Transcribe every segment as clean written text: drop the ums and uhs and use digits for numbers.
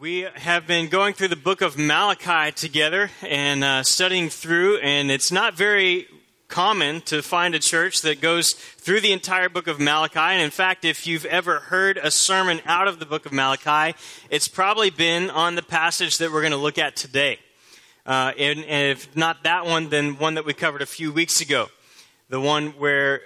We have been going through the book of Malachi together and studying through, and it's not very common to find a church that goes through the entire book of Malachi. And in fact, if you've ever heard a sermon out of the book of Malachi, it's probably been on the passage that we're going to look at today. And if not that one, then one that we covered a few weeks ago. The one where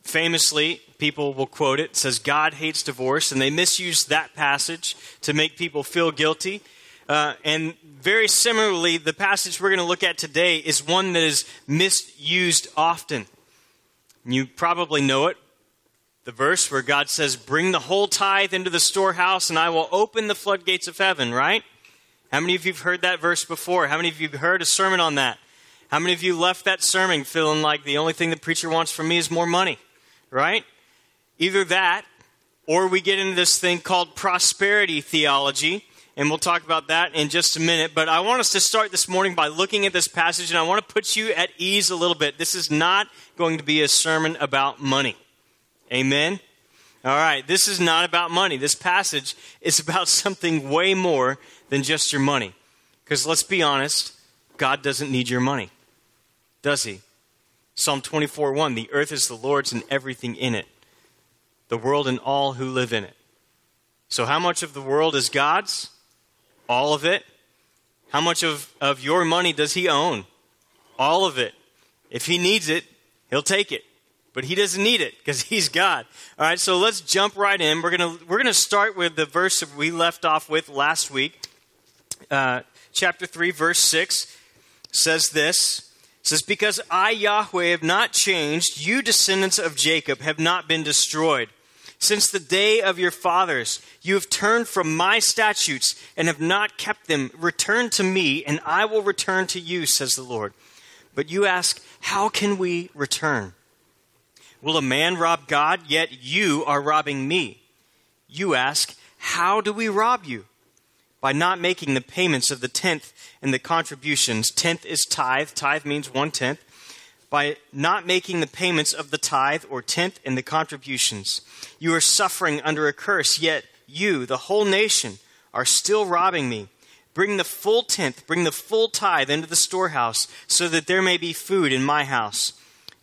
famously people will quote it. It says, God hates divorce, and they misuse that passage to make people feel guilty. And very similarly, the passage we're going to look at today is one that is misused often. You probably know it, the verse where God says, bring the whole tithe into the storehouse, and I will open the floodgates of heaven, right? How many of you have heard that verse before? How many of you have heard a sermon on that? How many of you left that sermon feeling like the only thing the preacher wants from me is more money, right? Either that, or we get into this thing called prosperity theology, and we'll talk about that in just a minute. But I want us to start this morning by looking at this passage, and I want to put you at ease a little bit. This is not going to be a sermon about money. Amen? All right, this is not about money. This passage is about something way more than just your money. Because let's be honest, God doesn't need your money, does he? Psalm 24:1, the earth is the Lord's and everything in it, the world and all who live in it. So how much of the world is God's? All of it. How much of your money does he own? All of it. If he needs it, he'll take it. But he doesn't need it because he's God. All right, so let's jump right in. We're gonna start with the verse that we left off with last week. Chapter 3, verse 6 says this. It says, because I, Yahweh, have not changed, you descendants of Jacob have not been destroyed. Since the day of your fathers, you have turned from my statutes and have not kept them. Return to me, and I will return to you, says the Lord. But you ask, how can we return? Will a man rob God? Yet you are robbing me. You ask, how do we rob you? By not making the payments of the tenth and the contributions. Tenth is tithe. Tithe means one-tenth. By not making the payments of the tithe or tenth and the contributions. You are suffering under a curse, yet you, the whole nation, are still robbing me. Bring the full tenth, bring the full tithe into the storehouse, so that there may be food in my house.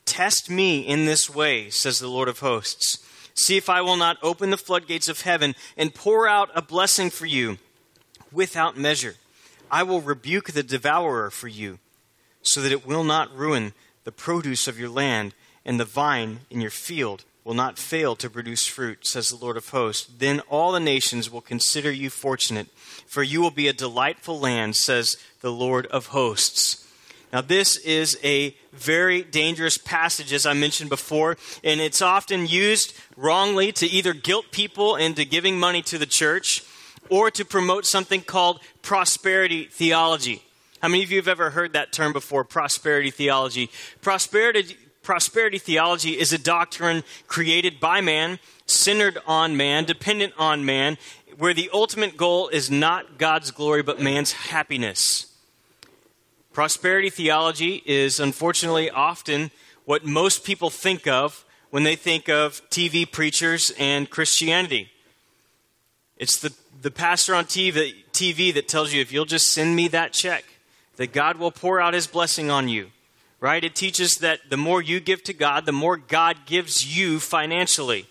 Test me in this way, says the Lord of hosts. See if I will not open the floodgates of heaven and pour out a blessing for you. Without measure, I will rebuke the devourer for you, so that it will not ruin the produce of your land, and the vine in your field will not fail to produce fruit, says the Lord of hosts. Then all the nations will consider you fortunate, for you will be a delightful land, says the Lord of hosts. Now, this is a very dangerous passage, as I mentioned before, and it's often used wrongly to either guilt people into giving money to the church, or to promote something called prosperity theology. How many of you have ever heard that term before, prosperity theology? Prosperity theology is a doctrine created by man, centered on man, dependent on man, where the ultimate goal is not God's glory, but man's happiness. Prosperity theology is unfortunately often what most people think of when they think of TV preachers and Christianity. It's the pastor on TV that tells you, if you'll just send me that check, that God will pour out his blessing on you, right? It teaches that the more you give to God, the more God gives you financially,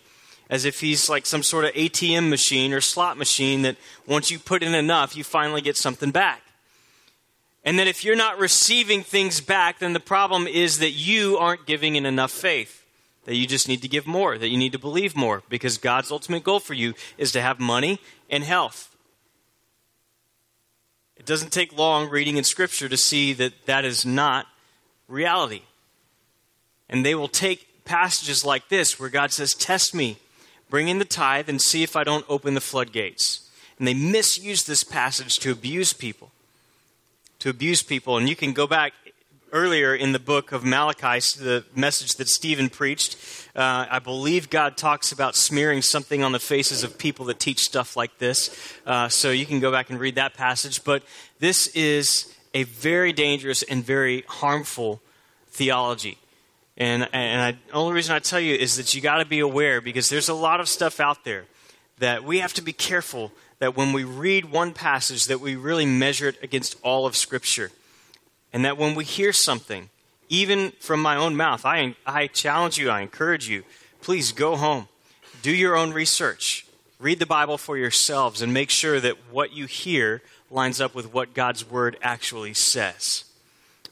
as if he's like some sort of ATM machine or slot machine that once you put in enough, you finally get something back. And that if you're not receiving things back, then the problem is that you aren't giving in enough faith. That you just need to give more, that you need to believe more, because God's ultimate goal for you is to have money and health. It doesn't take long reading in Scripture to see that that is not reality. And they will take passages like this where God says, test me, bring in the tithe and see if I don't open the floodgates. And they misuse this passage to abuse people. And you can go back earlier in the book of Malachi, the message that Stephen preached, I believe God talks about smearing something on the faces of people that teach stuff like this. So you can go back and read that passage. But this is a very dangerous and very harmful theology. And the only reason I tell you is that you got to be aware, because there's a lot of stuff out there that we have to be careful that when we read one passage, that we really measure it against all of Scripture. And that when we hear something, even from my own mouth, I challenge you, I encourage you, please go home, do your own research, read the Bible for yourselves, and make sure that what you hear lines up with what God's Word actually says.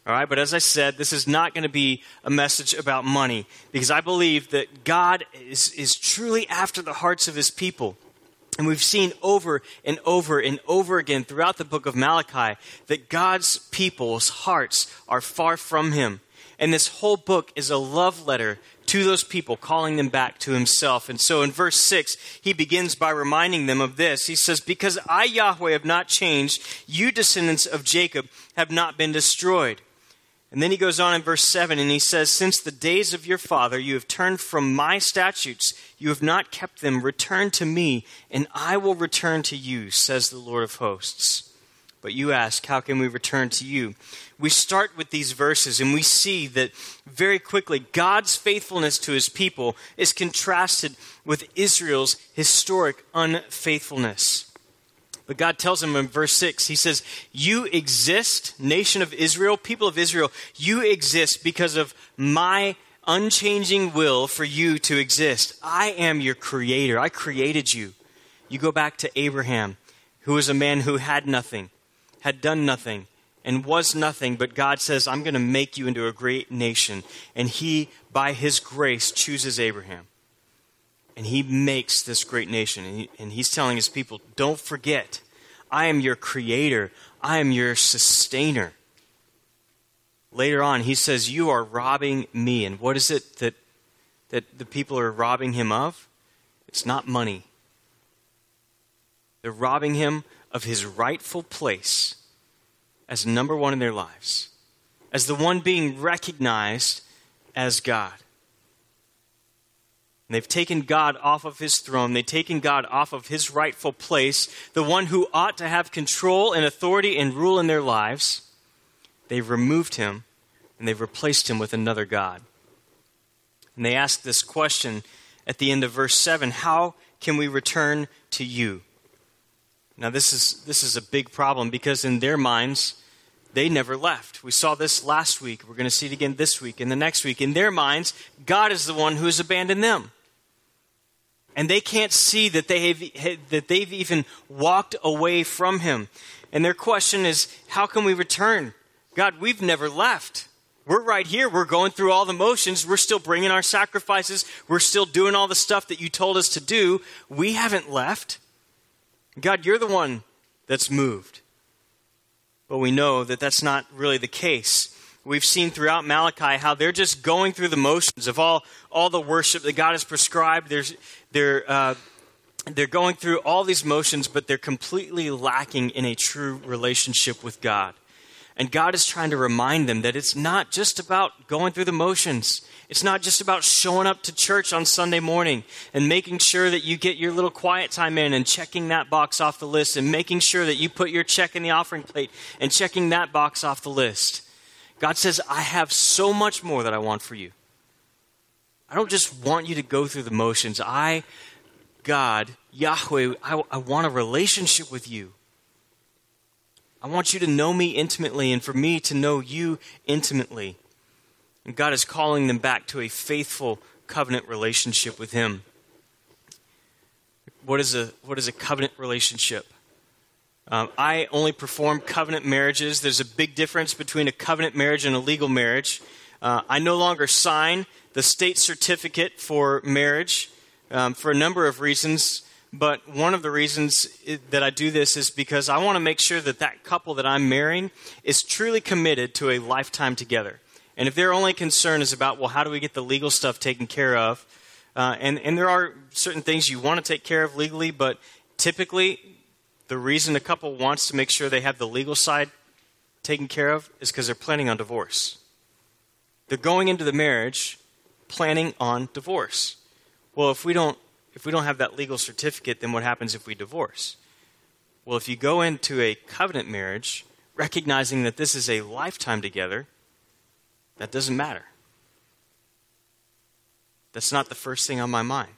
All right, but as I said, this is not going to be a message about money, because I believe that God is truly after the hearts of His people. And we've seen over and over and over again throughout the book of Malachi that God's people's hearts are far from Him. And this whole book is a love letter to those people, calling them back to Himself. And so in verse 6, he begins by reminding them of this. He says, "Because I, Yahweh, have not changed, you descendants of Jacob have not been destroyed." And then he goes on in verse 7, and he says, "Since the days of your father, you have turned from my statutes. You have not kept them. Return to me, and I will return to you, says the Lord of hosts. But you ask, how can we return to you?" We start with these verses, and we see that very quickly, God's faithfulness to His people is contrasted with Israel's historic unfaithfulness. But God tells him in verse 6, He says, "You exist, nation of Israel, people of Israel, you exist because of my unchanging will for you to exist. I am your creator. I created you." You go back to Abraham, who was a man who had nothing, had done nothing, and was nothing. But God says, "I'm going to make you into a great nation." And He, by His grace, chooses Abraham. And He makes this great nation. And He's telling His people, don't forget, I am your creator. I am your sustainer. Later on, He says, you are robbing me. And what is it that the people are robbing Him of? It's not money. They're robbing Him of His rightful place as number one in their lives, as the one being recognized as God. And they've taken God off of His throne. They've taken God off of His rightful place, the one who ought to have control and authority and rule in their lives. They've removed Him, and they've replaced Him with another God. And they ask this question at the end of verse 7, "How can we return to you?" Now, this is a big problem, because in their minds, they never left. We saw this last week. We're going to see it again this week and the next week. In their minds, God is the one who has abandoned them. And they can't see that they've even walked away from Him. And their question is, how can we return? God, we've never left. We're right here. We're going through all the motions. We're still bringing our sacrifices. We're still doing all the stuff that you told us to do. We haven't left. God, you're the one that's moved. But we know that that's not really the case. We've seen throughout Malachi how they're just going through the motions of all the worship that God has prescribed. They're going through all these motions, but they're completely lacking in a true relationship with God. And God is trying to remind them that it's not just about going through the motions. It's not just about showing up to church on Sunday morning and making sure that you get your little quiet time in and checking that box off the list and making sure that you put your check in the offering plate and checking that box off the list. God says, I have so much more that I want for you. I don't just want you to go through the motions. I, God, Yahweh, I want a relationship with you. I want you to know me intimately and for me to know you intimately. And God is calling them back to a faithful covenant relationship with Him. What is a covenant relationship? I only perform covenant marriages. There's a big difference between a covenant marriage and a legal marriage. I no longer sign the state certificate for marriage for a number of reasons. But one of the reasons that I do this is because I want to make sure that that couple that I'm marrying is truly committed to a lifetime together. And if their only concern is about, well, how do we get the legal stuff taken care of? And there are certain things you want to take care of legally, but typically the reason a couple wants to make sure they have the legal side taken care of is because they're planning on divorce. They're going into the marriage planning on divorce. Well, if we don't have that legal certificate, then what happens if we divorce? Well, if you go into a covenant marriage recognizing that this is a lifetime together, that doesn't matter. That's not the first thing on my mind.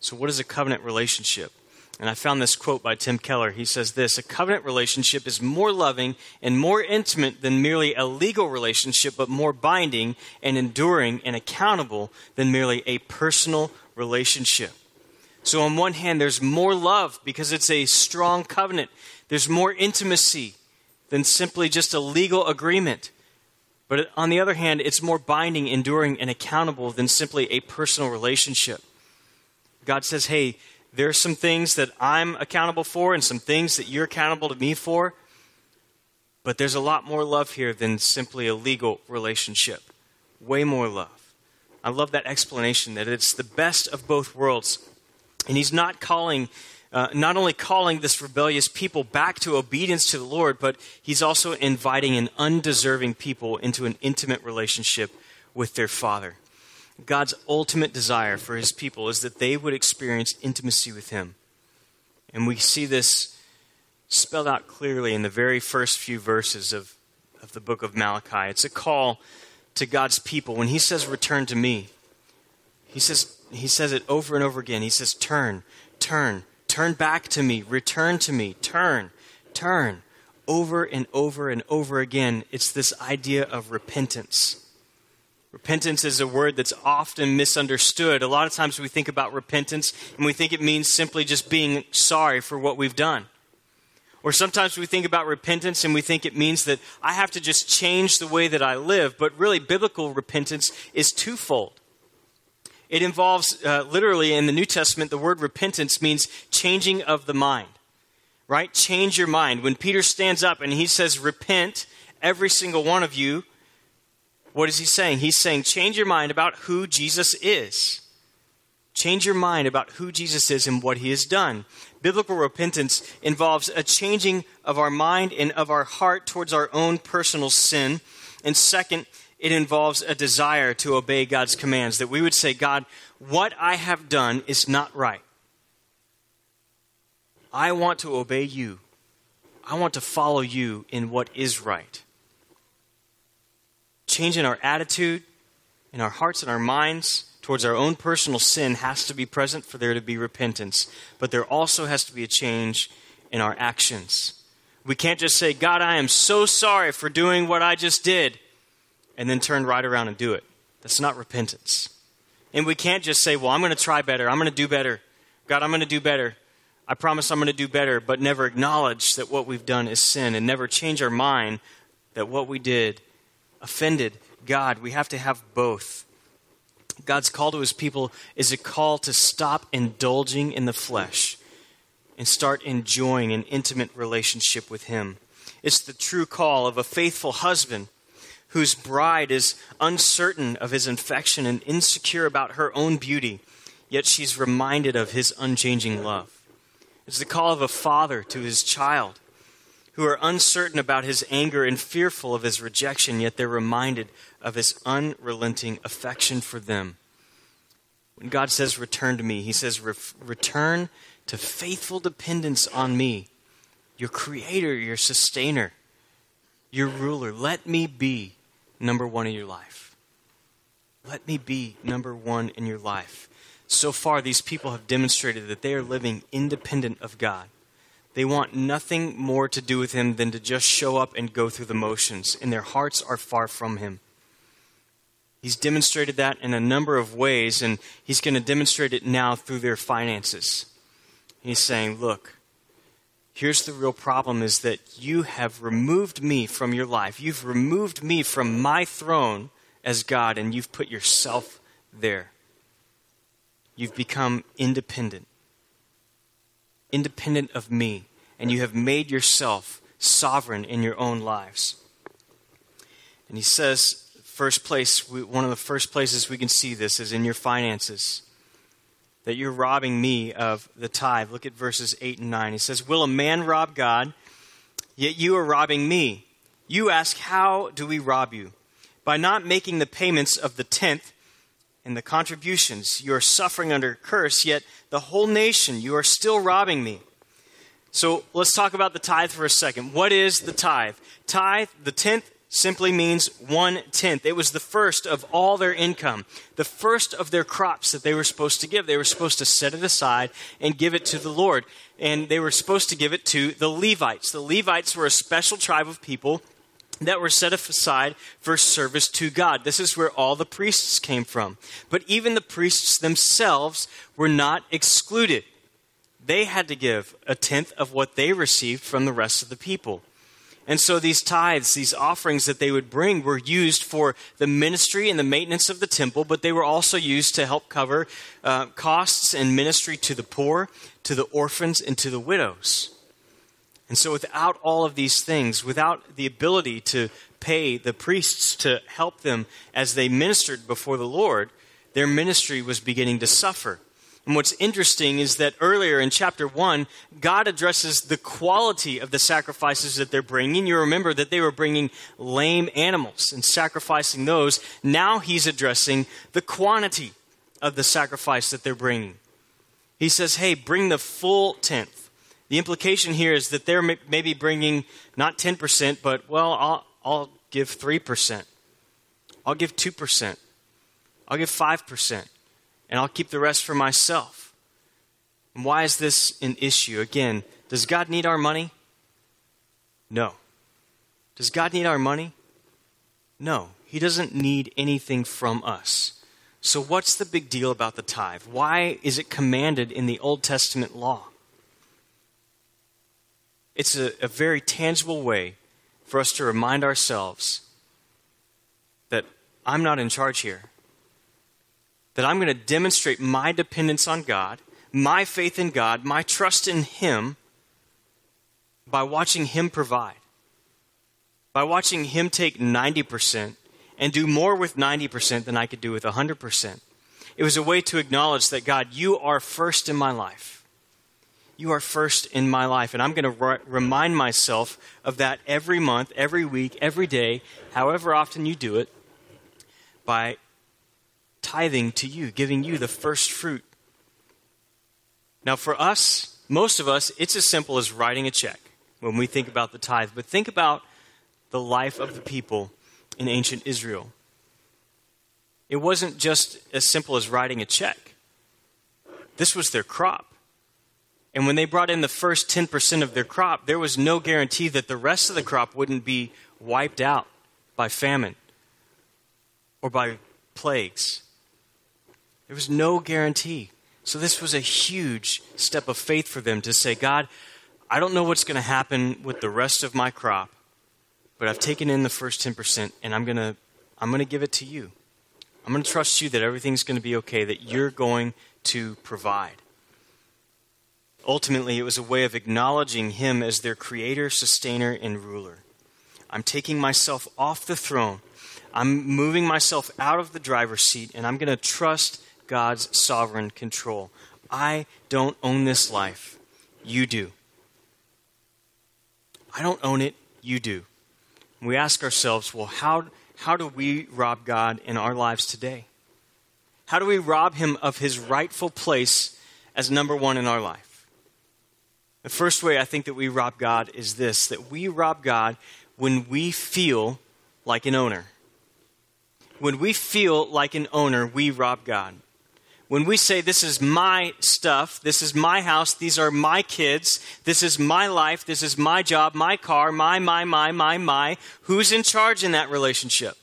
So what is a covenant relationship? And I found this quote by Tim Keller. He says this: a covenant relationship is more loving and more intimate than merely a legal relationship, but more binding and enduring and accountable than merely a personal relationship. So on one hand, there's more love because it's a strong covenant. There's more intimacy than simply just a legal agreement. But on the other hand, it's more binding, enduring, and accountable than simply a personal relationship. God says, hey, there are some things that I'm accountable for and some things that you're accountable to me for, but there's a lot more love here than simply a legal relationship. Way more love. I love that explanation, that it's the best of both worlds. And he's not calling, not only calling this rebellious people back to obedience to the Lord, but he's also inviting an undeserving people into an intimate relationship with their Father. God's ultimate desire for his people is that they would experience intimacy with him. And we see this spelled out clearly in the very first few verses of the book of Malachi. It's a call to God's people. When he says, return to me, he says it over and over again. He says, turn back to me, return to me, turn, over and over and over again. It's this idea of repentance. Repentance is a word that's often misunderstood. A lot of times we think about repentance and we think it means simply just being sorry for what we've done. Or sometimes we think about repentance and we think it means that I have to just change the way that I live. But really, biblical repentance is twofold. It involves, literally in the New Testament, the word repentance means changing of the mind, right? Change your mind. When Peter stands up and he says, repent, every single one of you, what is he saying? He's saying, change your mind about who Jesus is. Change your mind about who Jesus is and what he has done. Biblical repentance involves a changing of our mind and of our heart towards our own personal sin. And second, it involves a desire to obey God's commands, that we would say, God, what I have done is not right. I want to obey you. I want to follow you in what is right. Change in our attitude, in our hearts and our minds towards our own personal sin has to be present for there to be repentance. But there also has to be a change in our actions. We can't just say, God, I am so sorry for doing what I just did, and then turn right around and do it. That's not repentance. And we can't just say, well, I'm going to try better. I'm going to do better. God, I'm going to do better. I promise I'm going to do better, but never acknowledge that what we've done is sin and never change our mind that what we did offended God. We have to have both. God's call to his people is a call to stop indulging in the flesh and start enjoying an intimate relationship with him. It's the true call of a faithful husband whose bride is uncertain of his affection and insecure about her own beauty, yet she's reminded of his unchanging love. It's the call of a father to his child who are uncertain about his anger and fearful of his rejection, yet they're reminded of his unrelenting affection for them. When God says, return to me, he says, return to faithful dependence on me, your creator, your sustainer, your ruler. Let me be number one in your life. Let me be number one in your life. So far, these people have demonstrated that they are living independent of God. They want nothing more to do with him than to just show up and go through the motions, and their hearts are far from him. He's demonstrated that in a number of ways, and he's going to demonstrate it now through their finances. He's saying, look, here's the real problem is that you have removed me from your life. You've removed me from my throne as God, and you've put yourself there. You've become independent of me, and you have made yourself sovereign in your own lives. And he says, one of the first places we can see this is in your finances, that you're robbing me of the tithe. Look at verses 8 and 9. He says, will a man rob God? Yet you are robbing me. You ask, how do we rob you? By not making the payments of the tenth and the contributions. You are suffering under a curse, yet the whole nation, you are still robbing me. So let's talk about the tithe for a second. What is the tithe? Tithe, the tenth simply means 1/10. It was the first of all their income, the first of their crops that they were supposed to give. They were supposed to set it aside and give it to the Lord. And they were supposed to give it to the Levites. The Levites were a special tribe of people that were set aside for service to God. This is where all the priests came from. But even the priests themselves were not excluded. They had to give 1/10 of what they received from the rest of the people. And so these tithes, these offerings that they would bring were used for the ministry and the maintenance of the temple, but they were also used to help cover costs and ministry to the poor, to the orphans, and to the widows. And so without all of these things, without the ability to pay the priests to help them as they ministered before the Lord, their ministry was beginning to suffer. And what's interesting is that earlier in chapter 1, God addresses the quality of the sacrifices that they're bringing. You remember that they were bringing lame animals and sacrificing those. Now he's addressing the quantity of the sacrifice that they're bringing. He says, hey, bring the full 1/10. The implication here is that they're maybe bringing not 10%, but, well, I'll give 3%. I'll give 2%. I'll give 5%. And I'll keep the rest for myself. And why is this an issue? Again, does God need our money? No. Does God need our money? No. He doesn't need anything from us. So what's the big deal about the tithe? Why is it commanded in the Old Testament law? It's a very tangible way for us to remind ourselves that I'm not in charge here. That I'm going to demonstrate my dependence on God, my faith in God, my trust in Him by watching Him provide. By watching Him take 90% and do more with 90% than I could do with 100%. It was a way to acknowledge that, God, you are first in my life. You are first in my life. And I'm going to remind myself of that every month, every week, every day, however often you do it, by tithing to you, giving you the first fruit. Now for us, most of us, it's as simple as writing a check when we think about the tithe. But think about the life of the people in ancient Israel. It wasn't just as simple as writing a check. This was their crop. And when they brought in the first 10% of their crop, there was no guarantee that the rest of the crop wouldn't be wiped out by famine or by plagues. There was no guarantee. So this was a huge step of faith for them to say, God, I don't know what's going to happen with the rest of my crop, but I've taken in the first 10% and I'm going to give it to you. I'm going to trust you that everything's going to be okay, that you're going to provide. Ultimately, it was a way of acknowledging Him as their creator, sustainer, and ruler. I'm taking myself off the throne. I'm moving myself out of the driver's seat, and I'm going to trust God's sovereign control. I don't own this life. You do. I don't own it. You do. And we ask ourselves, well, how do we rob God in our lives today? How do we rob Him of His rightful place as number one in our life? The first way I think that we rob God is this, that we rob God when we feel like an owner. When we feel like an owner, we rob God. When we say, this is my stuff, this is my house, these are my kids, this is my life, this is my job, my car, my, who's in charge in that relationship?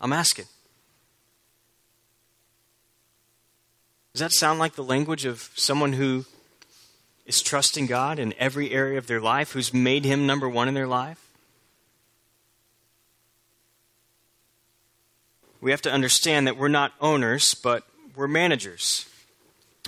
I'm asking. Does that sound like the language of someone who is trusting God in every area of their life, who's made Him number one in their life? We have to understand that we're not owners, but we're managers.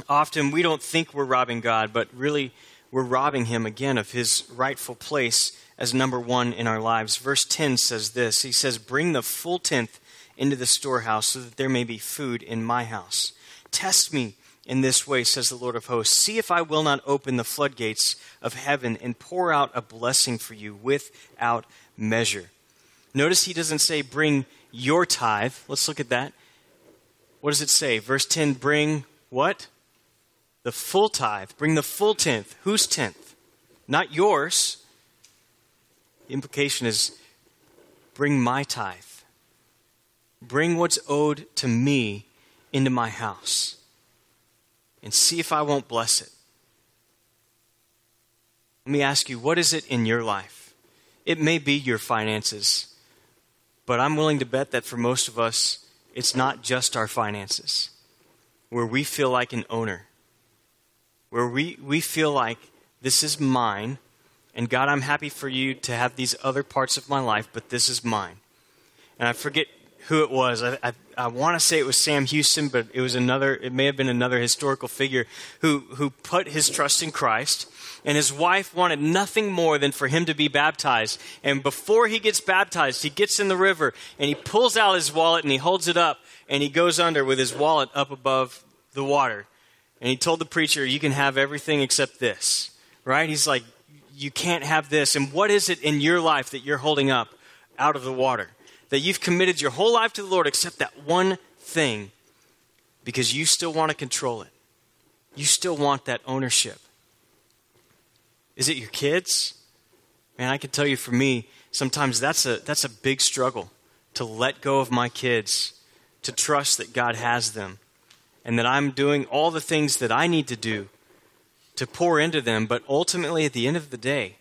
Often we don't think we're robbing God, but really we're robbing Him again of His rightful place as number one in our lives. Verse 10 says this. He says, bring the full 10th into the storehouse so that there may be food in my house. Test me in this way, says the Lord of hosts. See if I will not open the floodgates of heaven and pour out a blessing for you without measure. Notice he doesn't say bring your tithe. Let's look at that. What does it say? Verse 10, bring what? The full tithe. Bring the full 10th. Whose 10th? Not yours. The implication is, bring my tithe. Bring what's owed to me into my house. And see if I won't bless it. Let me ask you, what is it in your life? It may be your finances, but I'm willing to bet that for most of us, it's not just our finances, where we feel like an owner, where we feel like this is mine, and God, I'm happy for you to have these other parts of my life, but this is mine. And I forget who it was. I want to say it was Sam Houston, but it was another. It may have been another historical figure who put his trust in Christ, and his wife wanted nothing more than for him to be baptized. And before he gets baptized, he gets in the river, and he pulls out his wallet, and he holds it up, and he goes under with his wallet up above the water. And he told the preacher, you can have everything except this, right? He's like, you can't have this. And what is it in your life that you're holding up out of the water? That you've committed your whole life to the Lord except that one thing, because you still want to control it. You still want that ownership. Is it your kids? Man, I can tell you for me, sometimes that's a big struggle to let go of my kids, to trust that God has them, and that I'm doing all the things that I need to do to pour into them, but ultimately at the end of the day,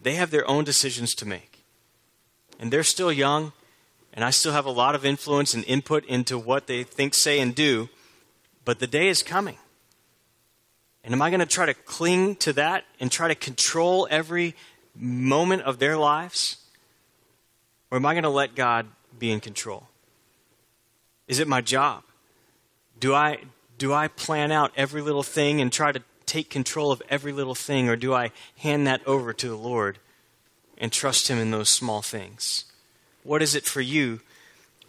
they have their own decisions to make. And they're still young, and I still have a lot of influence and input into what they think, say, and do. But the day is coming. And am I going to try to cling to that and try to control every moment of their lives? Or am I going to let God be in control? Is it my job? Do I plan out every little thing and try to take control of every little thing, or do I hand that over to the Lord and trust him in those small things? What is it for you?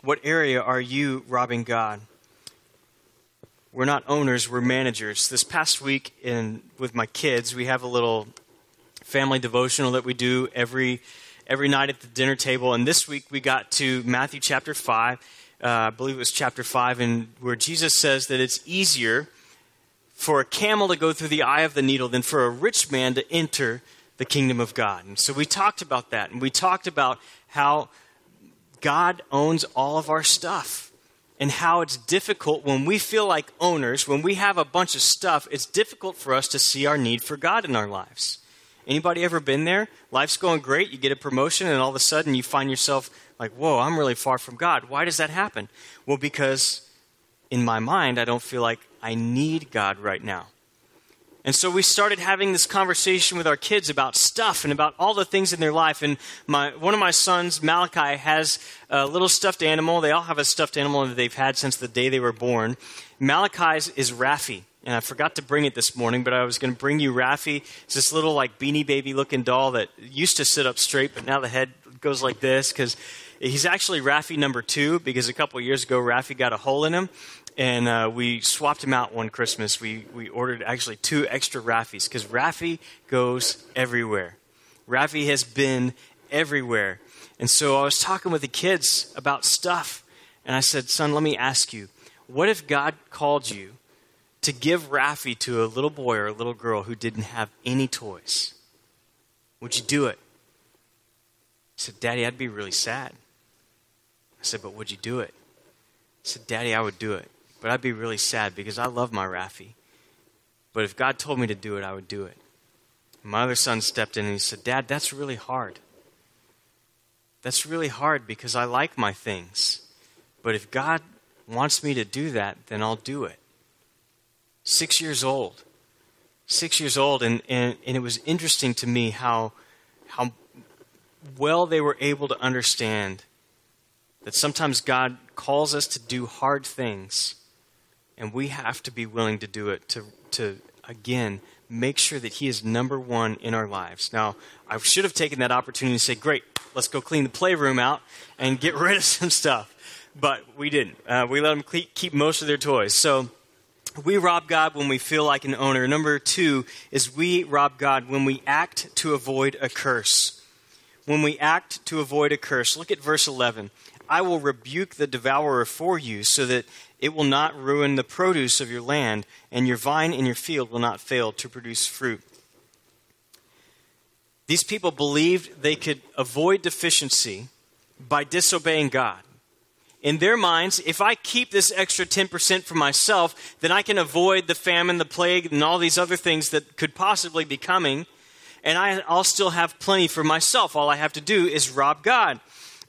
What area are you robbing God? We're not owners, we're managers. This past week with my kids, we have a little family devotional that we do every night at the dinner table. And this week we got to Matthew chapter 5. I believe it was chapter 5, and where Jesus says that it's easier for a camel to go through the eye of the needle than for a rich man to enter the kingdom of God. And so we talked about that, and we talked about how God owns all of our stuff and how it's difficult when we feel like owners, when we have a bunch of stuff, it's difficult for us to see our need for God in our lives. Anybody ever been there? Life's going great, you get a promotion, and all of a sudden you find yourself like, whoa, I'm really far from God. Why does that happen? Well, because in my mind, I don't feel like I need God right now. And so we started having this conversation with our kids about stuff and about all the things in their life. And one of my sons, Malachi, has a little stuffed animal. They all have a stuffed animal that they've had since the day they were born. Malachi's is Raffi. And I forgot to bring it this morning, but I was going to bring you Raffi. It's this little like Beanie Baby looking doll that used to sit up straight, but now the head goes like this because he's actually Raffi number 2, because a couple of years ago Raffi got a hole in him. And we swapped him out one Christmas. We ordered actually 2 extra Raffis, because Raffi goes everywhere. Raffi has been everywhere. And so I was talking with the kids about stuff. And I said, son, let me ask you, what if God called you to give Raffi to a little boy or a little girl who didn't have any toys? Would you do it? He said, Daddy, I'd be really sad. I said, but would you do it? He said, Daddy, I would do it. But I'd be really sad because I love my Raffi. But if God told me to do it, I would do it. My other son stepped in and he said, Dad, that's really hard. That's really hard because I like my things. But if God wants me to do that, then I'll do it. 6 years old. 6 years old. And it was interesting to me how well they were able to understand that sometimes God calls us to do hard things, and we have to be willing to do it to again, make sure that he is number 1 in our lives. Now, I should have taken that opportunity to say, great, let's go clean the playroom out and get rid of some stuff. But we didn't. We let them keep most of their toys. So we rob God when we feel like an owner. Number 2 is we rob God when we act to avoid a curse. When we act to avoid a curse. Look at verse 11. I will rebuke the devourer for you so that it will not ruin the produce of your land, and your vine and your field will not fail to produce fruit. These people believed they could avoid deficiency by disobeying God. In their minds, if I keep this extra 10% for myself, then I can avoid the famine, the plague, and all these other things that could possibly be coming, and I'll still have plenty for myself. All I have to do is rob God.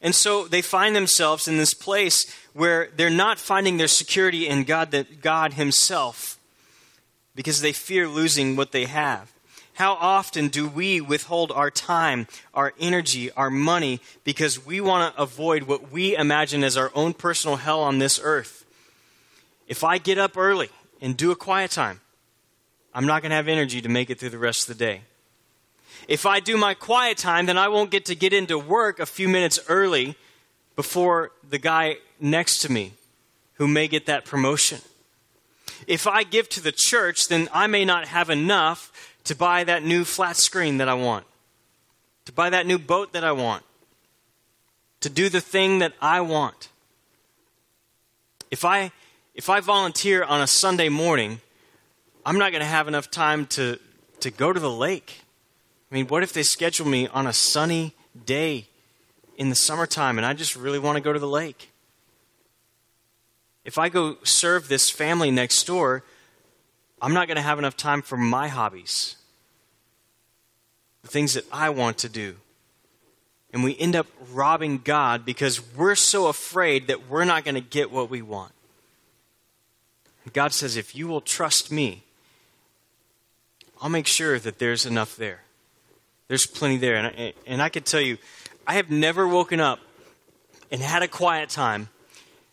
And so they find themselves in this place where they're not finding their security in God, that God himself, because they fear losing what they have. How often do we withhold our time, our energy, our money, because we want to avoid what we imagine as our own personal hell on this earth? If I get up early and do a quiet time, I'm not going to have energy to make it through the rest of the day. If I do my quiet time, then I won't get to get into work a few minutes early before the guy next to me who may get that promotion. If I give to the church, then I may not have enough to buy that new flat screen that I want, to buy that new boat that I want, to do the thing that I want. If I volunteer on a Sunday morning, I'm not going to have enough time to go to the lake. I mean, what if they schedule me on a sunny day in the summertime and I just really want to go to the lake? If I go serve this family next door, I'm not going to have enough time for my hobbies, the things that I want to do. And we end up robbing God because we're so afraid that we're not going to get what we want. God says, if you will trust me, I'll make sure that there's enough there. There's plenty there. And I could tell you, I have never woken up and had a quiet time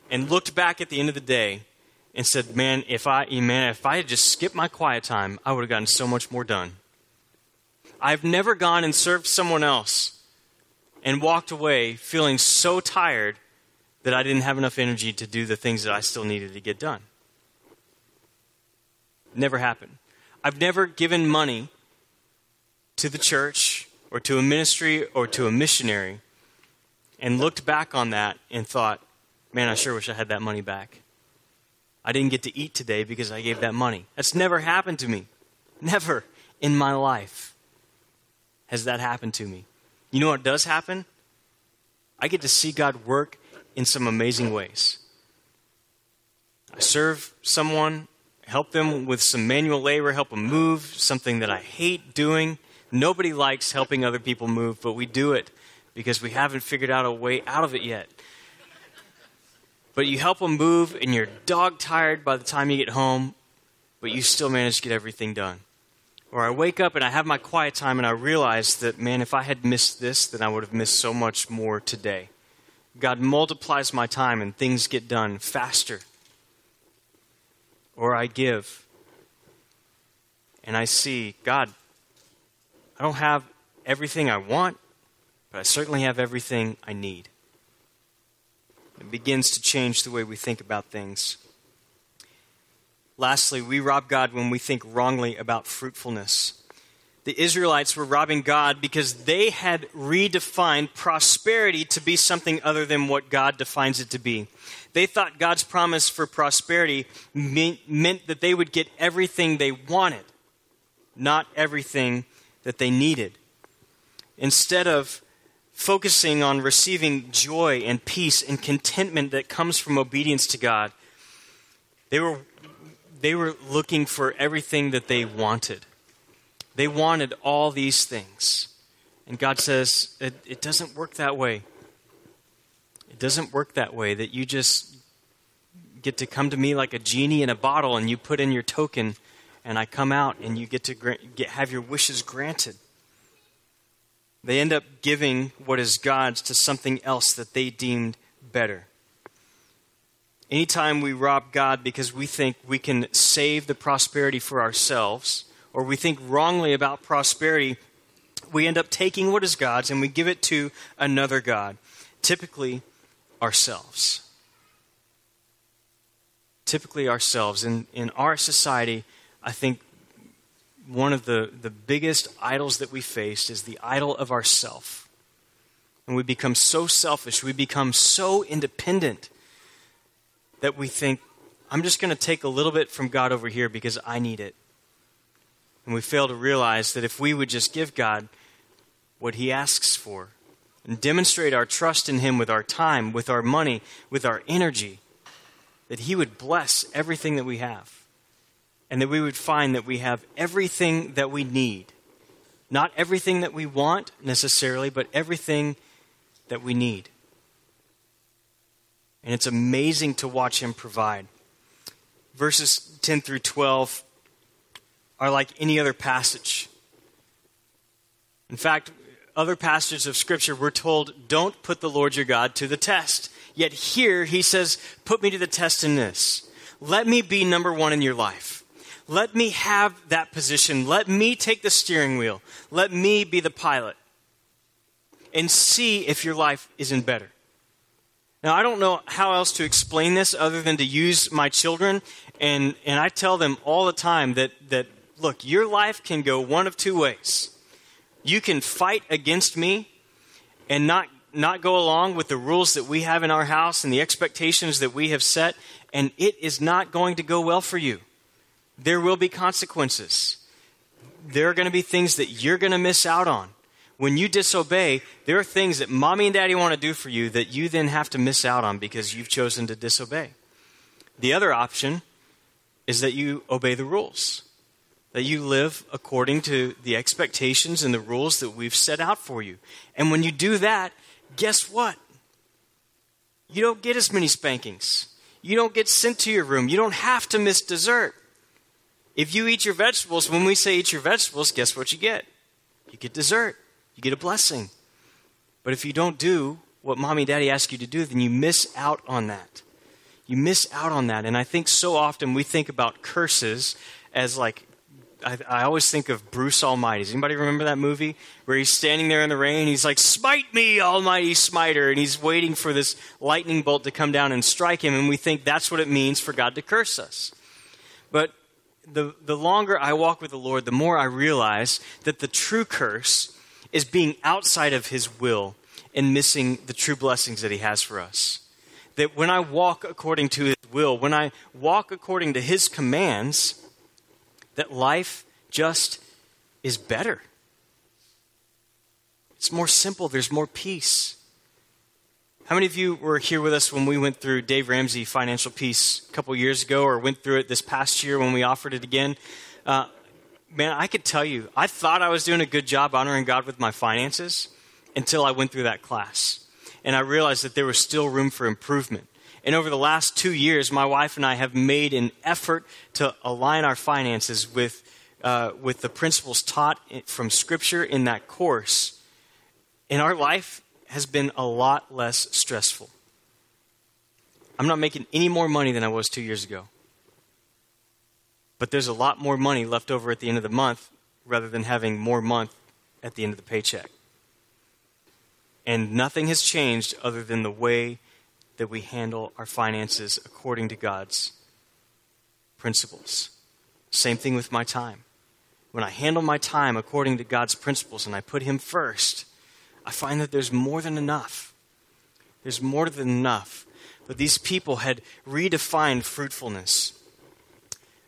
and looked back at the end of the day and said, man, if I had just skipped my quiet time, I would have gotten so much more done. I've never gone and served someone else and walked away feeling so tired that I didn't have enough energy to do the things that I still needed to get done. Never happened. I've never given money to the church or to a ministry or to a missionary and looked back on that and thought, man, I sure wish I had that money back. I didn't get to eat today because I gave that money. That's never happened to me. Never in my life has that happened to me. You know what does happen? I get to see God work in some amazing ways. I serve someone, help them with some manual labor, help them move, something that I hate doing. Nobody likes helping other people move, but we do it because we haven't figured out a way out of it yet. But you help them move, and you're dog-tired by the time you get home, but you still manage to get everything done. Or I wake up, and I have my quiet time, and I realize that, man, if I had missed this, then I would have missed so much more today. God multiplies my time, and things get done faster. Or I give, and I see, God, I don't have everything I want, but I certainly have everything I need. It begins to change the way we think about things. Lastly, we rob God when we think wrongly about fruitfulness. The Israelites were robbing God because they had redefined prosperity to be something other than what God defines it to be. They thought God's promise for prosperity meant that they would get everything they wanted, not everything that they needed. Instead of focusing on receiving joy and peace and contentment that comes from obedience to God, they were looking for everything that they wanted. They wanted all these things. And God says, it doesn't work that way. It doesn't work that way, that you just get to come to me like a genie in a bottle and you put in your token and I come out and you get to have your wishes granted. They end up giving what is God's to something else that they deemed better. Anytime we rob God because we think we can save the prosperity for ourselves, or we think wrongly about prosperity, we end up taking what is God's and we give it to another God, typically ourselves. Typically ourselves. In our society, I think one of the biggest idols that we face is the idol of ourself. And we become so selfish, we become so independent that we think, I'm just going to take a little bit from God over here because I need it. And we fail to realize that if we would just give God what he asks for, and demonstrate our trust in him with our time, with our money, with our energy, that he would bless everything that we have, and that we would find that we have everything that we need. Not everything that we want necessarily, but everything that we need. And it's amazing to watch him provide. Verses 10 through 12 are like any other passage. In fact, other passages of Scripture, we're told, don't put the Lord your God to the test. Yet here he says, put me to the test in this. Let me be number one in your life. Let me have that position. Let me take the steering wheel. Let me be the pilot. And see if your life isn't better. Now, I don't know how else to explain this other than to use my children. And I tell them all the time that, look, your life can go one of two ways. You can fight against me and not go along with the rules that we have in our house and the expectations that we have set, and it is not going to go well for you. There will be consequences. There are going to be things that you're going to miss out on. When you disobey, there are things that mommy and daddy want to do for you that you then have to miss out on because you've chosen to disobey. The other option is that you obey the rules, that you live according to the expectations and the rules that we've set out for you. And when you do that, guess what? You don't get as many spankings. You don't get sent to your room. You don't have to miss dessert. If you eat your vegetables, when we say eat your vegetables, guess what you get? You get dessert. You get a blessing. But if you don't do what mommy and daddy ask you to do, then you miss out on that. You miss out on that. And I think so often we think about curses as like, I always think of Bruce Almighty. Does anybody remember that movie where he's standing there in the rain? He's like, smite me, Almighty Smiter. And he's waiting for this lightning bolt to come down and strike him. And we think that's what it means for God to curse us. But the longer I walk with the Lord, the more I realize that the true curse is being outside of his will and missing the true blessings that he has for us. That when I walk according to his will, when I walk according to his commands, that life just is better. It's more simple. There's more peace. How many of you were here with us when we went through Dave Ramsey Financial Peace a couple years ago, or went through it this past year when we offered it again? Man, I could tell you, I thought I was doing a good job honoring God with my finances until I went through that class. And I realized that there was still room for improvement. And over the last 2 years, my wife and I have made an effort to align our finances with the principles taught from Scripture in that course. And our life has been a lot less stressful. I'm not making any more money than I was 2 years ago. But there's a lot more money left over at the end of the month rather than having more month at the end of the paycheck. And nothing has changed other than the way that we handle our finances according to God's principles. Same thing with my time. When I handle my time according to God's principles and I put him first, I find that there's more than enough. There's more than enough. But these people had redefined fruitfulness.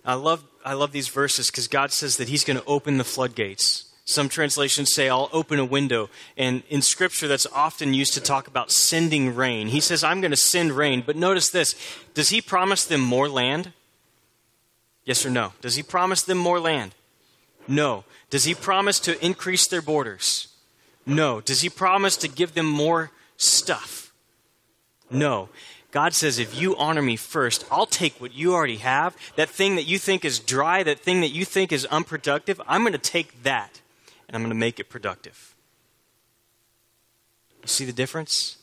I love these verses because God says that he's going to open the floodgates. Some translations say, I'll open a window. And in Scripture, that's often used to talk about sending rain. He says, I'm going to send rain. But notice this. Does he promise them more land? Yes or no? Does he promise them more land? No. Does he promise to increase their borders? No. Does he promise to give them more stuff? No. God says, if you honor me first, I'll take what you already have. That thing that you think is dry, that thing that you think is unproductive, I'm going to take that. And I'm going to make it productive. You see the difference?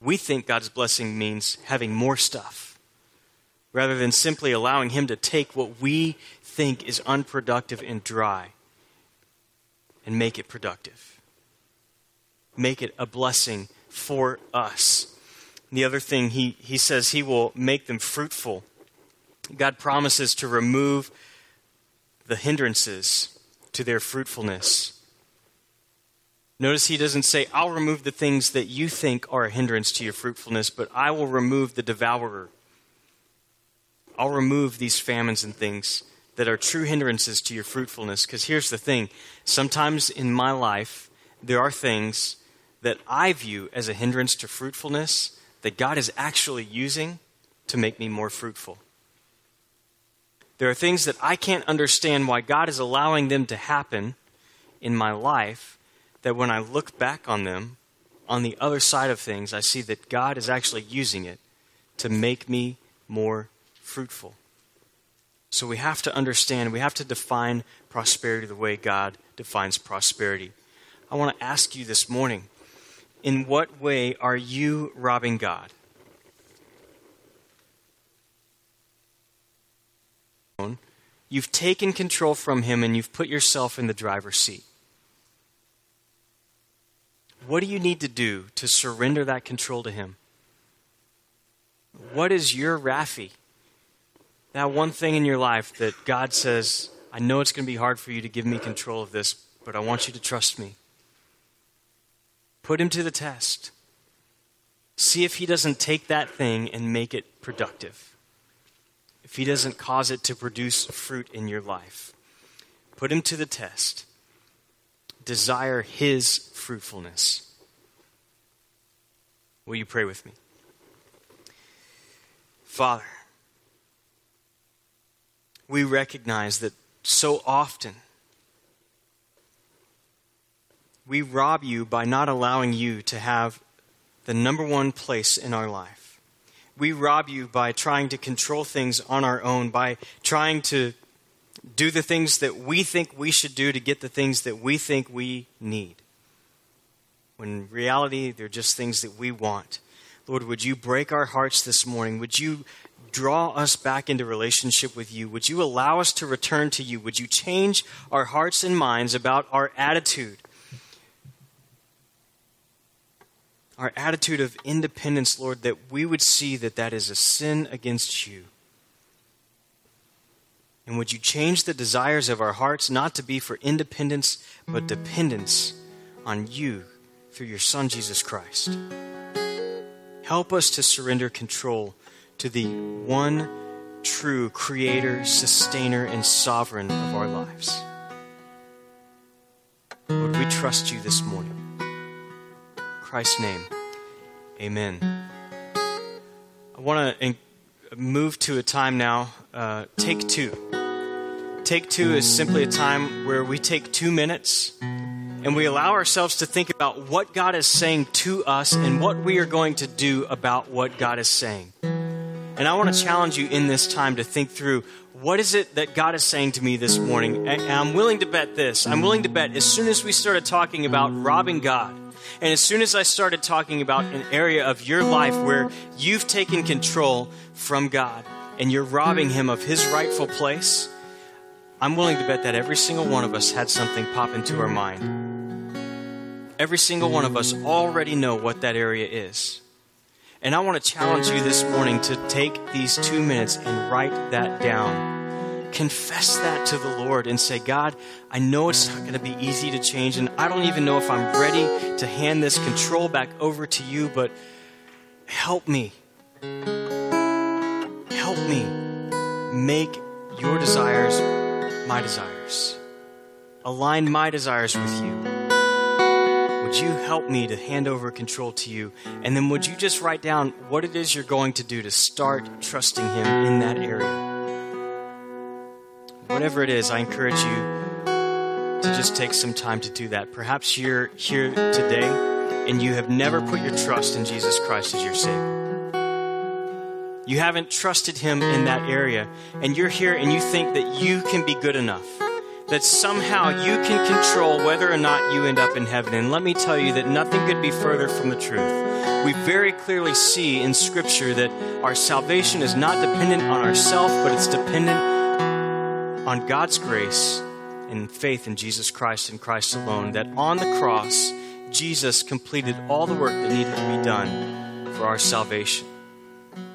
We think God's blessing means having more stuff, rather than simply allowing him to take what we think is unproductive and dry and make it productive. Make it a blessing for us. The other thing, he says he will make them fruitful. God promises to remove the hindrances to their fruitfulness. Notice he doesn't say, I'll remove the things that you think are a hindrance to your fruitfulness, but I will remove the devourer. I'll remove these famines and things that are true hindrances to your fruitfulness. Because here's the thing. Sometimes in my life, there are things that I view as a hindrance to fruitfulness that God is actually using to make me more fruitful. There are things that I can't understand why God is allowing them to happen in my life, that when I look back on them, on the other side of things, I see that God is actually using it to make me more fruitful. So we have to understand, we have to define prosperity the way God defines prosperity. I want to ask you this morning, in what way are you robbing God? You've taken control from him and you've put yourself in the driver's seat. What do you need to do to surrender that control to him? What is your Raffi? That one thing in your life that God says, I know it's going to be hard for you to give me control of this, but I want you to trust me. Put him to the test. See if he doesn't take that thing and make it productive. If he doesn't cause it to produce fruit in your life, put him to the test. Desire his fruitfulness. Will you pray with me? Father, we recognize that so often we rob you by not allowing you to have the number one place in our life. We rob you by trying to control things on our own, by trying to do the things that we think we should do to get the things that we think we need. When in reality, they're just things that we want. Lord, would you break our hearts this morning? Would you draw us back into relationship with you? Would you allow us to return to you? Would you change our hearts and minds about our attitude? Our attitude of independence, Lord, that we would see that that is a sin against you. And would you change the desires of our hearts not to be for independence, but dependence on you through your Son, Jesus Christ. Help us to surrender control to the one true creator, sustainer, and sovereign of our lives. Lord, we trust you this morning. In Christ's name, amen. I want to move to a time now, take two. Take two is simply a time where we take 2 minutes and we allow ourselves to think about what God is saying to us and what we are going to do about what God is saying. And I want to challenge you in this time to think through, what is it that God is saying to me this morning? And I'm willing to bet this. I'm willing to bet as soon as we started talking about robbing God, and as soon as I started talking about an area of your life where you've taken control from God and you're robbing him of his rightful place, I'm willing to bet that every single one of us had something pop into our mind. Every single one of us already know what that area is. And I want to challenge you this morning to take these 2 minutes and write that down. Confess that to the Lord and say, God, I know it's not going to be easy to change, and I don't even know if I'm ready to hand this control back over to you, but help me. Help me make your desires my desires. Align my desires with you. Would you help me to hand over control to you? And then would you just write down what it is you're going to do to start trusting him in that area? Whatever it is, I encourage you to just take some time to do that. Perhaps you're here today and you have never put your trust in Jesus Christ as your Savior. You haven't trusted him in that area, and you're here and you think that you can be good enough, that somehow you can control whether or not you end up in heaven. And let me tell you that nothing could be further from the truth. We very clearly see in Scripture that our salvation is not dependent on ourselves, but it's dependent on God's grace and faith in Jesus Christ and Christ alone, that on the cross, Jesus completed all the work that needed to be done for our salvation.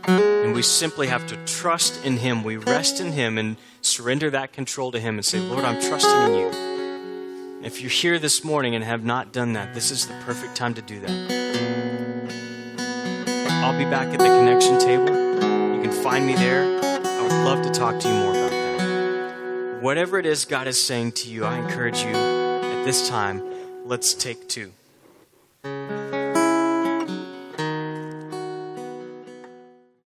And we simply have to trust in him. We rest in him and surrender that control to him and say, Lord, I'm trusting in you. If you're here this morning and have not done that, this is the perfect time to do that. I'll be back at the connection table. You can find me there. I would love to talk to you more about it. Whatever it is God is saying to you, I encourage you at this time, let's take two.